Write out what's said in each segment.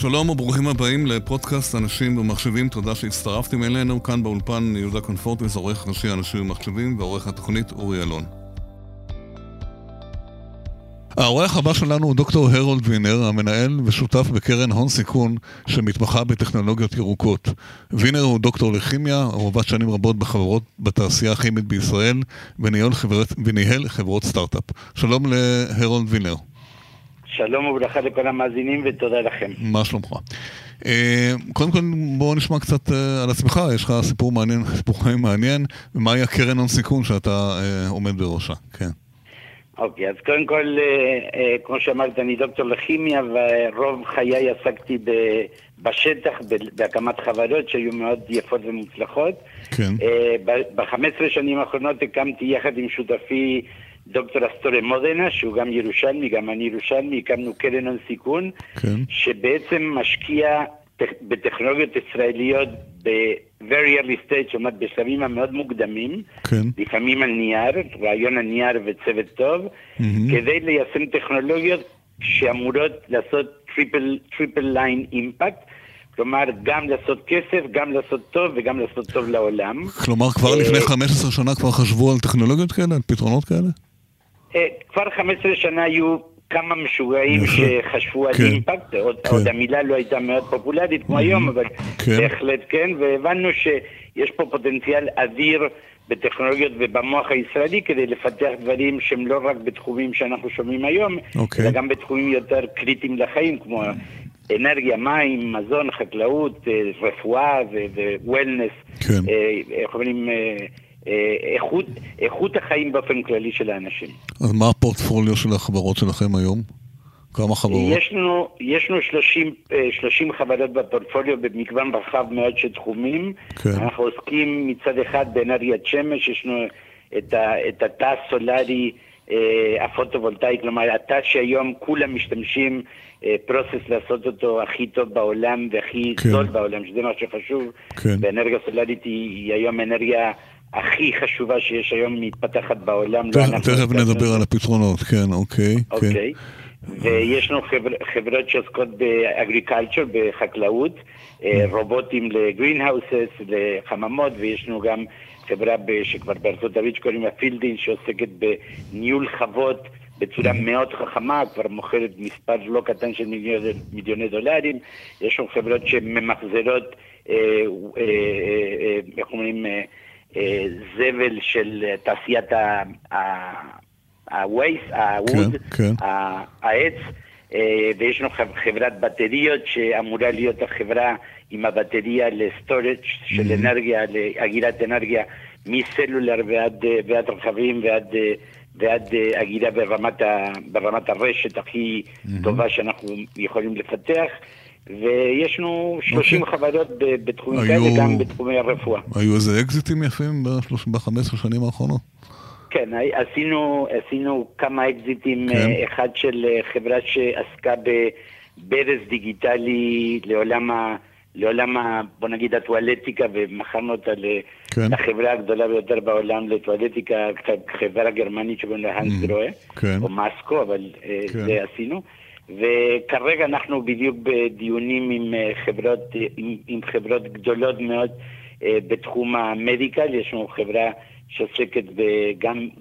שלום וברוכים הבאים לפודקאסט אנשים ומחשבים. תודה שהצטרפתם אלינו. כאן באולפן יהודה קונפורטס, עורך ראשי אנשים ומחשבים, ועורך התוכנית אורי אלון. העורך הבא שלנו הוא דוקטור הרולד וינר, המנהל ושותף בקרן הון סיכון שמתמחה בטכנולוגיות ירוקות. וינר הוא דוקטור לכימיה, הוא עובד שנים רבות בחברות בתעשייה הכימית בישראל וניהל חברות סטארט-אפ. שלום להרולד וינר. שלום וברכה לכל המאזינים ותודה לכם. מה שלומך? קודם כל בואו נשמע קצת על עצמך, יש לך סיפור מעניין, סיפור חיים מעניין, ומהי הקרן הון סיכון שאתה עומד בראשה, כן. אוקיי, אז קודם כל, כמו שאמרת, אני דוקטור לכימיה, ורוב חיי עסקתי בשטח, בהקמת חברות שהיו מאוד יפות ומוצלחות. כן. ב-15 שנים האחרונות הקמתי יחד עם שותפי דוקטור אסטורי מודנה, שהוא גם ירושלמי, גם אני ירושלמי, הקמנו קרן הון סיכון, כן. שבעצם משקיע בטכנולוגיות ישראליות ב-very early stage, זאת אומרת בשלבים המאוד מוקדמים, כן. לפעמים על נייר, רעיון על נייר וצוות טוב, כדי ליישם טכנולוגיות שאמורות לעשות triple line impact, כלומר גם לעשות כסף, גם לעשות טוב וגם לעשות טוב לעולם. כלומר כבר לפני 15 שנה כבר חשבו על טכנולוגיות כאלה, על פתרונות כאלה? כבר 15 שנה היו כמה משוגעים שחשבו על אימפקט, עוד המילה לא הייתה מאוד פופולרית כמו היום, אבל בהחלט כן, והבנו שיש פה פוטנציאל אדיר בטכנולוגיות ובמוח הישראלי כדי לפתח דברים שהם לא רק בתחומים שאנחנו שומעים היום, אלא גם בתחומים יותר קריטיים לחיים, כמו אנרגיה, מים, מזון, חקלאות, רפואה ווילנס, איך אומרים, איכות החיים באופן כללי של האנשים. אז מה הפורטפוליו של החברות שלכם היום? כמה חברות? יש לנו 30 חברות בפורטפוליו במגוון רחב מאוד של תחומים. אנחנו עוסקים מצד אחד באנרגיית שמש, יש לנו את התא הסולארי הפוטו-וולטאי, כלומר התא שהיום כולם משתמשים פרוסס לעשות אותו הכי טוב בעולם והכי זול בעולם, שזה מה שחשוב, ואנרגיה סולארית היא היום אנרגיה הכי חשובה שיש היום מתפתחת בעולם. תכף נדבר על הפתרונות, כן, אוקיי. ויש לנו חברות שעוסקות באגריקלצ'ר, בחקלאות, רובוטים לגרינהאוסס, לחממות, ויש לנו גם חברה שכבר בארצות הברית שקוראים לה פילדין, שעוסקת בניהול חוות בצורה מאוד חכמה, כבר מוכרת מספר לא קטן של מיליוני דולרים. יש לנו חברות שממחזרות, איך אומרים, זבל של תעשיית הווד, העץ, ויש לנו חברת בטריות שאמורה להיות החברה עם הבטריה לסטורג' של אנרגיה, לאגירת אנרגיה מסלולר ועד רכבים ועד אגירה ברמת הרשת הכי טובה שאנחנו יכולים לפתח. ויש לנו 30 חברות בתחומים כאלה, גם בתחומי הרפואה. היו איזה אקזיטים יפים ב-15 שנים האחרונות? כן, עשינו כמה אקזיטים, אחד של חברה שעסקה בברז דיגיטלי לעולם, בוא נגיד, הטואלטיקה, ומחרנו אותה לחברה הגדולה ביותר בעולם לטואלטיקה, חברה גרמנית שבו להנסרוה, או מסקו, אבל זה עשינו. וכרגע אנחנו בדיוק בדיונים עם חברות גדולות מאוד בתחום המדיקל. יש לנו חברה שעוסקת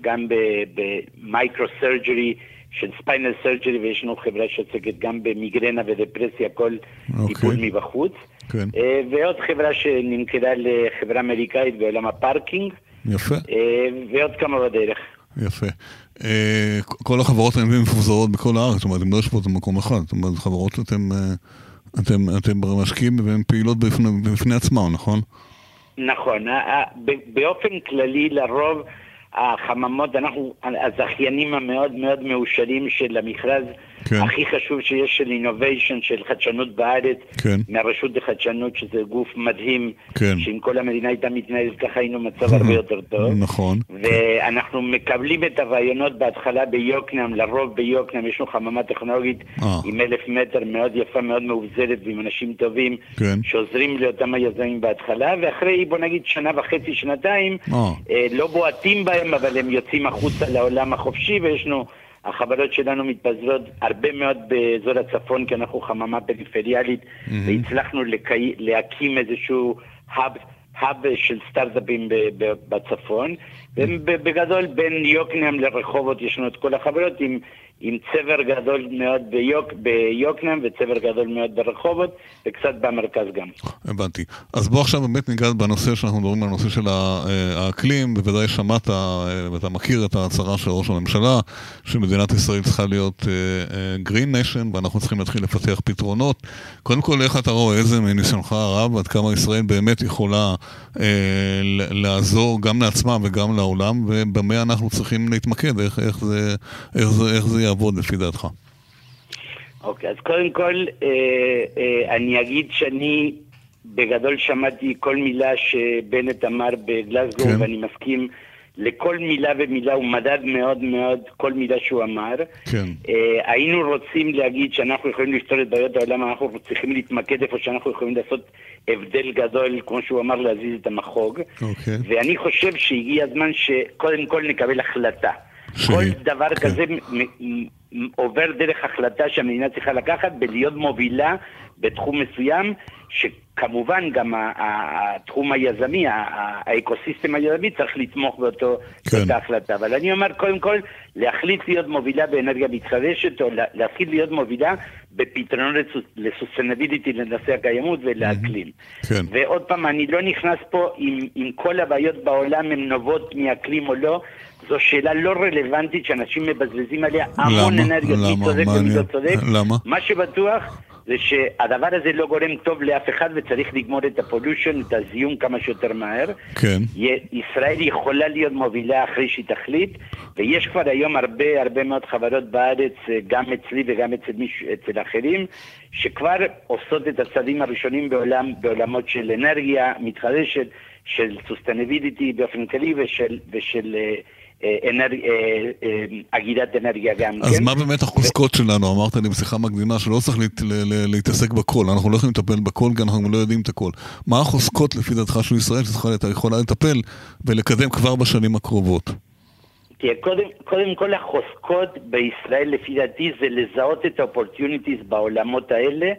גם במיקרו-סרג'רי של ספיינל סרג'רי, ויש לנו חברה שעוסקת גם במיגרנה ודפרסיה, כל טיפול מבחוץ. ועוד חברה שנמכרה לחברה אמריקאית בעולם הפארקינג. יפה. ועוד כמה בדרך. יפה. כל החברות האלה מפוזרות בכל הארץ, זאת אומרת, הם לא יש פה את המקום אחד, זאת אומרת, חברות אתם משקיעים והן פעילות בפני עצמם, נכון? נכון, באופן כללי לרוב החממות, אנחנו הזכיינים המאוד מאוד מאושרים של המכרז הכי חשוב שיש של אינוביישן, של חדשנות בארץ, מהרשות לחדשנות, שזה גוף מדהים, שאם כל המדינה הייתה מתנהלת ככה היינו מצב הרבה יותר טוב. נכון. ואנחנו מקבלים את הרעיונות בהתחלה ביוקנעם, לרוב ביוקנעם יש לנו חממה טכנולוגית עם 1,000 מטר, מאוד יפה, מאוד מאובזרת, ועם אנשים טובים שעוזרים לאותם היזמים בהתחלה, ואחרי בוא נגיד שנה וחצי, שנתיים, לא בועטים בהם, אבל הם יוצאים החוצה לעולם החופשי, ויש לנו החברות שלנו מתפזרות הרבה מאוד באזור הצפון, כי אנחנו חממה פריפריאלית, והצלחנו להקים איזשהו hub של סטארט-אפים בצפון, ובגדול בין יוקנעם לרחובות יש לנו את כל החברות עם צבר גדול מאוד ביוקנעם וצבר גדול מאוד ברחובות וקצת במרכז גם. הבנתי. אז בוא עכשיו באמת ניגע בנושא שאנחנו מדברים על הנושא של האקלים. בוודאי שמעת ואתה מכיר את ההצהרה של ראש הממשלה שמדינת ישראל צריכה להיות green nation ואנחנו צריכים להתחיל לפתח פתרונות. קודם כל, איך אתה רואה איזה מניסיונך הרב עד כמה ישראל באמת יכולה לעזור גם לעצמה וגם לעולם, ובמה אנחנו צריכים להתמקד, איך זה יעבוד לפי דעתך? אוקיי, אז קודם כל אני אגיד שאני בגדול שמעתי כל מילה שבנט אמר בגלזגו, כן. ואני מסכים לכל מילה ומילה, הוא מדד מאוד מאוד כל מילה שהוא אמר. כן. היינו רוצים להגיד שאנחנו יכולים לפתור את בעיות העולם, אנחנו צריכים להתמקד איפה שאנחנו יכולים לעשות הבדל גדול, כמו שהוא אמר, להזיז את המחוג. אוקיי. ואני חושב שהגיע הזמן שקודם כל נקבל החלטה. כל דבר כזה עובר דרך החלטה שהמדינה צריכה לקחת בלהיות מובילה בתחום מסוים, שכמובן גם התחום היזמי, האקוסיסטם היזמי צריך לתמוך באותו החלטה. אבל אני אומר קודם כל להחליט להיות מובילה באנרגיה מתחדשת, או להתחיל להיות מובילה בפתרון לסוסטנביליטי, לנושא הקיימות ולאקלים. ועוד פעם, אני לא נכנס פה אם כל הבעיות בעולם הן נובעות מאקלים או לא, זו שאלה לא רלוונטית שאנשים מבזבזים עליה המון אנרגיות, מי צודק ומי לא צודק. מה שבטוח זה שהדבר הזה לא גורם טוב לאף אחד וצריך לגמור את הפולושן, את הזיום כמה שיותר מהר. כן. ישראל יכולה להיות מובילה אחרי שהיא תחליט, ויש כבר היום הרבה מאוד חברות בארץ, גם אצלי וגם אצל אחרים, שכבר עושות את הצעדים הראשונים בעולמות של אנרגיה מתחדשת, של סוסטנביליטי באופן כללי ושל אגידת אנרגיה גם. אז מה באמת החוזקות שלנו? אמרת לי בשיחה מקדימה שלא צריך להתעסק בכל, אנחנו לא יכולים לטפל בכל, גם אנחנו לא יודעים את הכל. מה החוזקות לפי דעתך של ישראל שיכולה לטפל ולקדם כבר בשנים הקרובות? קודם כל החוזקות בישראל לפי דעתי זה לזהות את האופורטיוניטיז בעולמות האלה,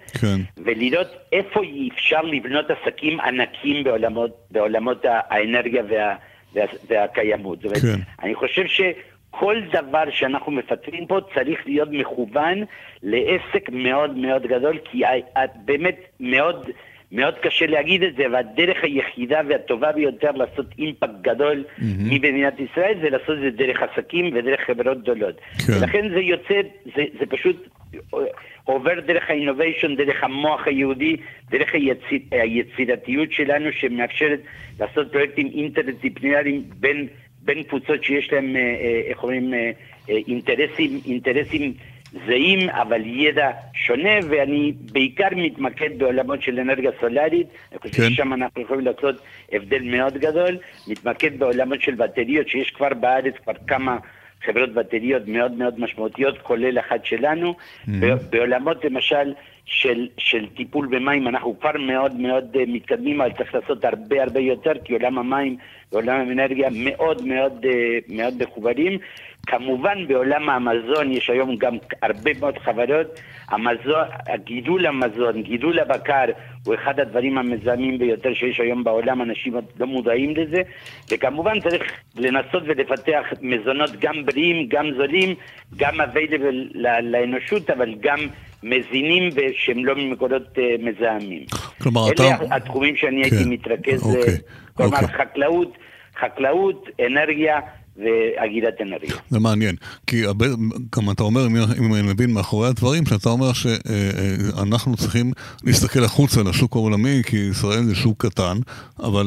ולראות איפה אפשר לבנות עסקים ענקים בעולמות האנרגיה והקיימות. זאת אומרת, אני חושב שכל דבר שאנחנו מפתחים פה צריך להיות מכוון לעסק מאוד מאוד גדול, כי באמת מאוד מאוד קשה להגיד את זה, והדרך היחידה והטובה ביותר לעשות אימפקט גדול מבניית ישראל זה לעשות את זה דרך עסקים ודרך חברות גדולות. ולכן זה יוצא, זה פשוט עובר דרך האינוביישן, דרך המוח היהודי, דרך היצירתיות שלנו שמאפשרת לעשות פרויקטים אינטרדיסציפלינריים בין קבוצות שיש להם, איך אומרים, אינטרסים זהים אבל ידע שונה, ואני בעיקר מתמקד בעולמות של אנרגיה סולארית, אני חושב ששם אנחנו יכולים לעשות הבדל מאוד גדול, מתמקד בעולמות של בטריות שיש כבר בארץ כמה חברות בטריות מאוד מאוד משמעותיות, כולל אחת שלנו. בעולמות למשל של טיפול במים אנחנו כבר מאוד מאוד מתקדמים, אבל צריך לעשות הרבה יותר, כי עולם המים ועולם האנרגיה מאוד מאוד מאוד מחוברים. כמובן בעולם האמזון יש היום גם הרבה מאוד חברות. המזון, גידול הבקר הוא אחד הדברים המזהמים ביותר שיש היום בעולם, אנשים לא מודעים לזה, וכמובן צריך לנסות ולפתח מזונות גם בריאים, גם זולים, גם available לאנושות, אבל גם מזינים שהם לא ממקורות מזהמים. כלומר, אלה התחומים שאני הייתי מתרכז, כלומר חקלאות, אנרגיה ואגידת אנרגיה. זה מעניין, כי גם אתה אומר, אם אני מבין מאחורי הדברים, שאתה אומר שאנחנו צריכים להסתכל החוצה לשוק העולמי, כי ישראל זה שוק קטן, אבל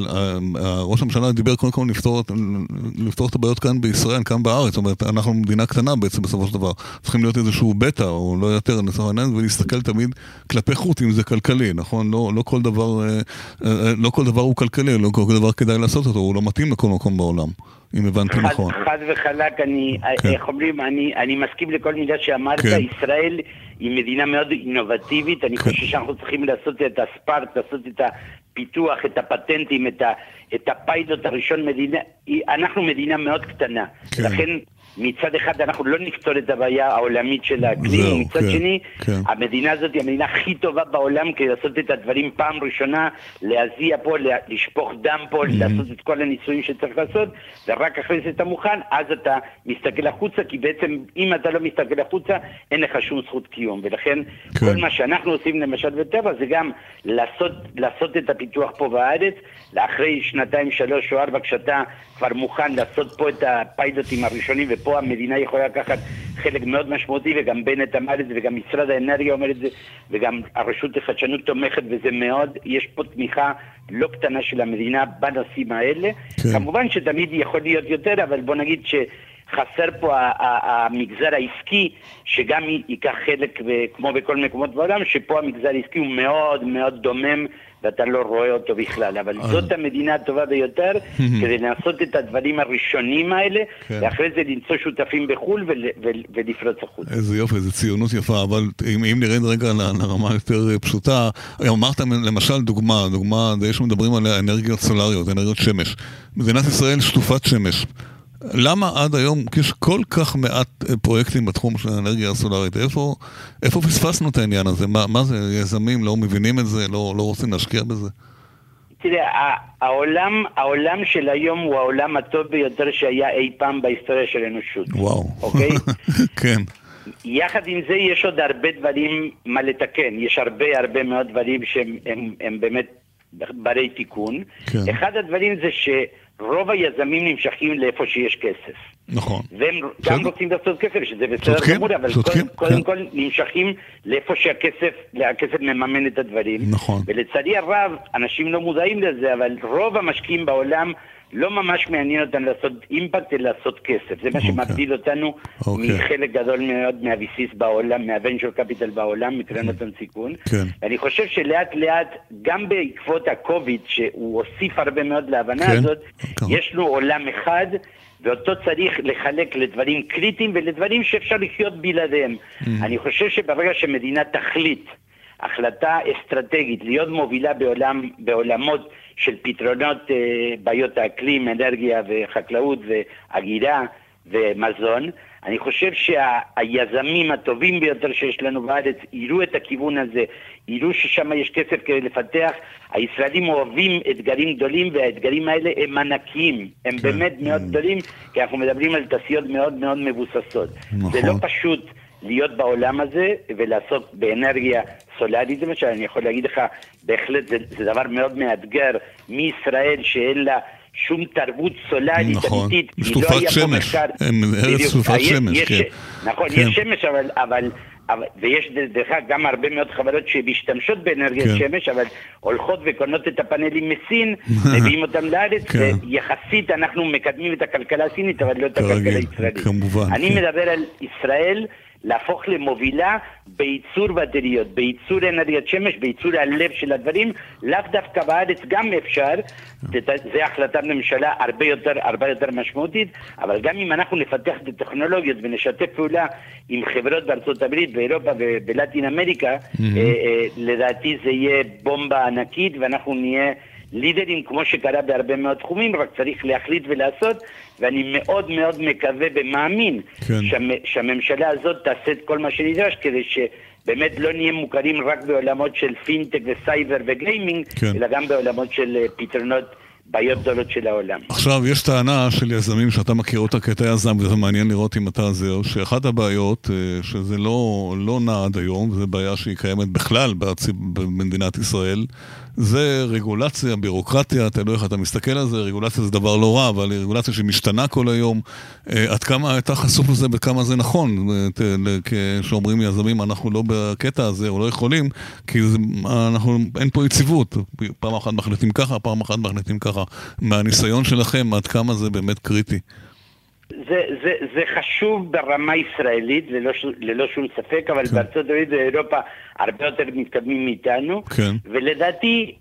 ראש הממשלה דיבר קודם כל לפתור את הבעיות כאן בישראל, כאן בארץ, זאת אומרת, אנחנו מדינה קטנה בעצם בסופו של דבר, צריכים להיות איזשהו בטא, או לא יותר, ולהסתכל תמיד כלפי חוט, אם זה כלכלי, נכון? לא כל דבר הוא כלכלי, לא כל דבר כדאי לעשות אותו, הוא לא מתאים לכל מקום בעולם. חד וחלק, אני מסכים לכל מילה שאמרת. ישראל היא מדינה מאוד אינובטיבית, אני חושב שאנחנו צריכים לעשות את הספרט, לעשות את הפיתוח, את הפטנטים, את הפיילוט הראשון. אנחנו מדינה מאוד קטנה, לכן מצד אחד אנחנו לא נפתור את הבעיה העולמית של האקלים, מצד שני המדינה הזאת היא המדינה הכי טובה בעולם כדי לעשות את הדברים פעם ראשונה, להזיע פה, לשפוך דם פה, לעשות את כל הניסויים שצריך לעשות, ורק אחרי שאתה מוכן אז אתה מסתכל החוצה, כי בעצם אם אתה לא מסתכל החוצה אין לך שום זכות קיום. ולכן כל מה שאנחנו עושים למשל בטבע זה גם לעשות את הפיתוח פה בארץ. אחרי שנתיים, שלוש או ארבע, כשאתה כבר מוכן לעשות פה את הפיילוטים הראשונים, פה המדינה יכולה לקחת חלק מאוד משמעותי, וגם בנט אמר את זה, וגם משרד האנרגיה אומר את זה, וגם הרשות לחדשנות תומכת וזה מאוד, יש פה תמיכה לא קטנה של המדינה בנושאים האלה. כמובן שתמיד יכול להיות יותר, אבל בוא נגיד שחסר פה המגזר העסקי שגם ייקח חלק, כמו בכל מקומות בעולם, שפה המגזר העסקי הוא מאוד מאוד דומם ואתה לא רואה אותו בכלל, אבל זאת המדינה הטובה ביותר כדי לעשות את הדברים הראשונים האלה, ואחרי זה למצוא שותפים בחול ולפרוץ החוצה. איזה יופי, זה ציונות יפה. אבל אם נראה רגע לרמה יותר פשוטה, אמרת למשל דוגמה שמדברים על אנרגיות סולריות, אנרגיות שמש. מדינת ישראל שטופת שמש. למה עד היום יש כל כך מעט פרויקטים בתחום של האנרגיה הסולרית? איפה פספסנו את העניין הזה? מה זה? יזמים לא מבינים את זה, לא רוצים להשקיע בזה? תראה, העולם של היום הוא העולם הטוב ביותר שהיה אי פעם בהיסטוריה של האנושות. וואו. אוקיי? כן. יחד עם זה יש עוד הרבה דברים מה לתקן. יש הרבה מאוד דברים שהם באמת ברי תיקון. אחד הדברים זה ש רוב היזמים נמשכים לאיפה שיש כסף. נכון. והם גם רוצים לעשות כסף, שזה בסדר גמור, אבל קודם כל נמשכים לאיפה שהכסף מממן את הדברים. נכון. ולצערי הרב, אנשים לא מודעים לזה, אבל רוב המשקיעים בעולם לא ממש מעניין אותנו לעשות אימפקט, אלא לעשות כסף. זה מה שמבדיל אותנו מחלק גדול מאוד מהביסיס בעולם, מהוונצ'ר קפיטל בעולם, מקרנות הון סיכון. ואני חושב שלאט לאט, גם בעקבות הקוביד, שהוא הוסיף הרבה מאוד להבנה הזאת, יש לו עולם אחד, ואותו צריך לחלק לדברים קריטיים ולדברים שאפשר לחיות בלעדיהם. אני חושב שברגע שמדינה תחליט החלטה אסטרטגית להיות מובילה בעולמות של פתרונות בעיות האקלים, אנרגיה וחקלאות והגירה ומזון, אני חושב שהיזמים הטובים ביותר שיש לנו בארץ יראו את הכיוון הזה, יראו ששם יש כסף כדי לפתח. הישראלים אוהבים אתגרים גדולים, והאתגרים האלה הם ענקיים, הם באמת מאוד גדולים, כי אנחנו מדברים על תעשיות מאוד מאוד מבוססות. זה לא פשוט להיות בעולם הזה ולעסוק באנרגיה סולארית, למשל. אני יכול להגיד לך, בהחלט זה דבר מאוד מאתגר. מישראל שאין לה שום תרבות סולארית אמיתית, שטופת שמש, ארץ שטופת שמש. נכון, יש שמש, אבל ויש דרך גם הרבה מאוד חברות שמשתמשות באנרגיית שמש, אבל הולכות וקונות את הפאנלים מסין, מביאים אותם לארץ, ויחסית אנחנו מקדמים את הכלכלה הסינית, אבל לא את הכלכלה הישראלית. אני מדבר על ישראל להפוך למובילה בייצור בטריות, בייצור אנרגיית שמש, בייצור הלב של הדברים, לאו דווקא בארץ, גם אפשר. זה החלטה ממשלה הרבה יותר משמעותית, אבל גם אם אנחנו נפתח את הטכנולוגיות ונשתף פעולה עם חברות בארצות הברית, באירופה ובלטין אמריקה, לדעתי זה יהיה בומבה ענקית, ואנחנו נהיה לידרים כמו שקרה בהרבה מאוד תחומים. רק צריך להחליט ולעשות, ואני מאוד מאוד מקווה ומאמין שהממשלה הזאת תעשה את כל מה שנדרש כדי שבאמת לא נהיה מוכרים רק בעולמות של פינטק וסייבר וגיימינג, אלא גם בעולמות של פתרונות בעיות גדולות של העולם. עכשיו, יש טענה של יזמים שאתה מכיר אותה כתה יזם, וזה מעניין לראות אם אתה זהו, שאחת הבעיות שזה לא נעד היום, וזו בעיה שהיא קיימת בכלל במדינת ישראל, זה רגולציה, בירוקרטיה. אתה לא איך אתה מסתכל על זה, רגולציה זה דבר לא רע, אבל רגולציה שמשתנה כל היום. עד כמה הייתה חשוף לזה וכמה זה נכון, כשאומרים יזמים, אנחנו לא בקטע הזה, או לא יכולים, כי אין פה יציבות. פעם אחת מחליטים ככה, פעם אחת מחליטים ככה. מהניסיון שלכם, עד כמה זה באמת קריטי? זה חשוב ברמה ישראלית, ללא שום ספק, אבל בארצות הברית ואירופה הרבה יותר מתקדמים מאיתנו, ולדעתי,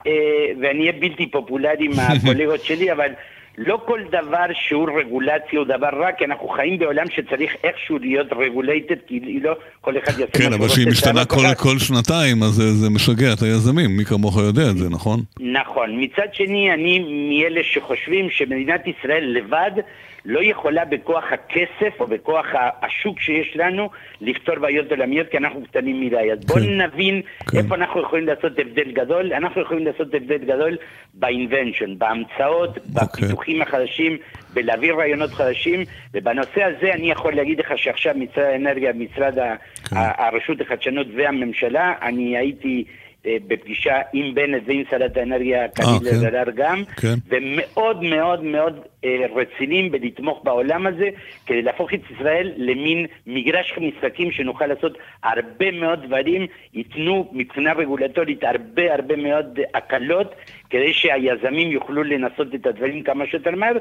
ואני אהיה בלתי פופולרי עם הקולגות שלי, אבל לא כל דבר שהוא רגולציה הוא דבר רע, כי אנחנו חיים בעולם שצריך איכשהו להיות רגולייטד, כי לא כל אחד יעשה... כן, אבל שהיא משתנה כל שנתיים, אז זה משגע את היזמים, מי כמוך יודע את זה, נכון? נכון. מצד שני, אני מאלה שחושבים שמדינת ישראל לבד לא יכולה בכוח הכסף או בכוח השוק שיש לנו לפתור בעיות עולמיות, כי אנחנו קטנים מדי. אז בואו נבין איפה אנחנו יכולים לעשות הבדל גדול. אנחנו יכולים לעשות הבדל גדול באינבנשן, בהמצאות, בפיתוחים החדשים, בלהביא רעיונות חדשים, ובנושא הזה אני יכול להגיד לך שעכשיו משרד האנרגיה, משרד הרשות החדשנות והממשלה, אני הייתי בפגישה עם בנט ועם שרת האנרגיה קדימה לדבר גם, ומאוד מאוד מאוד רצינים בלתמוך בעולם הזה כדי להפוך את ישראל למין מגרש משחקים שנוכל לעשות הרבה מאוד דברים, ייתנו מבחינה רגולטורית הרבה מאוד הקלות כדי שהיזמים יוכלו לנסות את הדברים כמה שיותר מהר.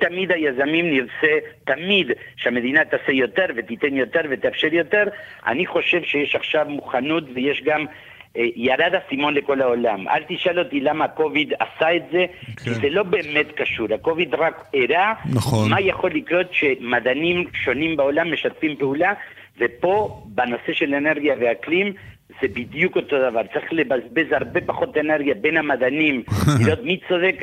תמיד היזמים נרצה תמיד שהמדינה תעשה יותר ותיתן יותר ותאפשר יותר. אני חושב שיש עכשיו מוכנות ויש גם ירד הסימון לכל העולם. אל תשאל אותי למה הקוביד עשה את זה, כי זה לא באמת קשור. הקוביד רק הראה מה יכול לקרות שמדענים שונים בעולם משתפים פעולה, ופה בנושא של אנרגיה ואקלים זה בדיוק אותו דבר. צריך לבזבז הרבה פחות אנרגיה בין המדענים, לראות מי צודק,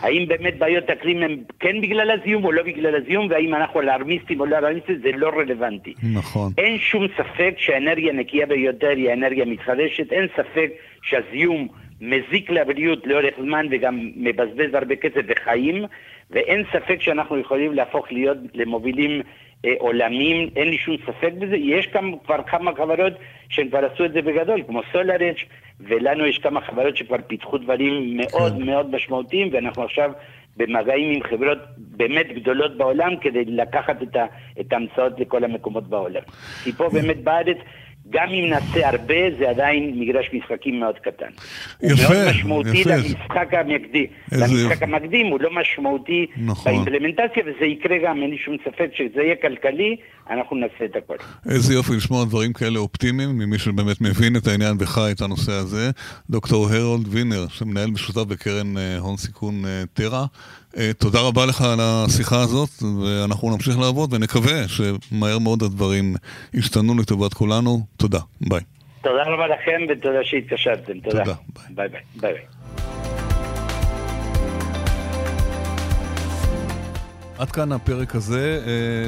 האם באמת בעיות אקלים הם כן בגלל הזיום או לא בגלל הזיום, והאם אנחנו לארמיסטים או לא לארמיסטים, זה לא רלוונטי. נכון. אין שום ספק שהאנרגיה נקייה ביותר היא האנרגיה מתחדשת, אין ספק שהזיום מזיק לבריאות לאורך זמן וגם מבזבז הרבה כסף וחיים, ואין ספק שאנחנו יכולים להפוך להיות למובילים עולמיים, אין לי שום ספק בזה. יש כבר כמה חברות שהם כבר עשו את זה בגדול, כמו Solar Edge, ולנו יש כמה חברות שכבר פיתחו דברים מאוד מאוד משמעותיים, ואנחנו עכשיו במגעים עם חברות באמת גדולות בעולם כדי לקחת את ההמצאות לכל המקומות בעולם. כי פה באמת בארץ, גם אם נעשה הרבה, זה עדיין מגרש משחקים מאוד קטן. יפה, מאוד משמעותי יפה. למשחק המקדים, הוא לא משמעותי באימפלמנטציה, וזה יקרה גם, אין לי שום ספק שזה יהיה כלכלי, אנחנו נעשה את הכל. איזה יופי לשמוע דברים כאלה אופטימיים, ממי שבאמת מבין את העניין בחי, את הנושא הזה. דוקטור הרולד וינר, שמנהל משותף בקרן הון סיכון טרה, תודה רבה לך על השיחה הזאת, ואנחנו נמשיך לעבוד ונקווה שמהר מאוד הדברים ישתנו לטובת כולנו. תודה, ביי. תודה רבה לכם ותודה שהתקשרתם. תודה, ביי ביי. ביי ביי. עד כאן הפרק הזה,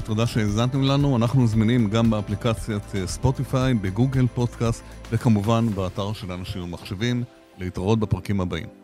תודה שהזנתם לנו. אנחנו זמינים גם באפליקציית ספוטיפיי, בגוגל פודקאסט וכמובן באתר של אנשים ומחשבים. להתראות בפרקים הבאים.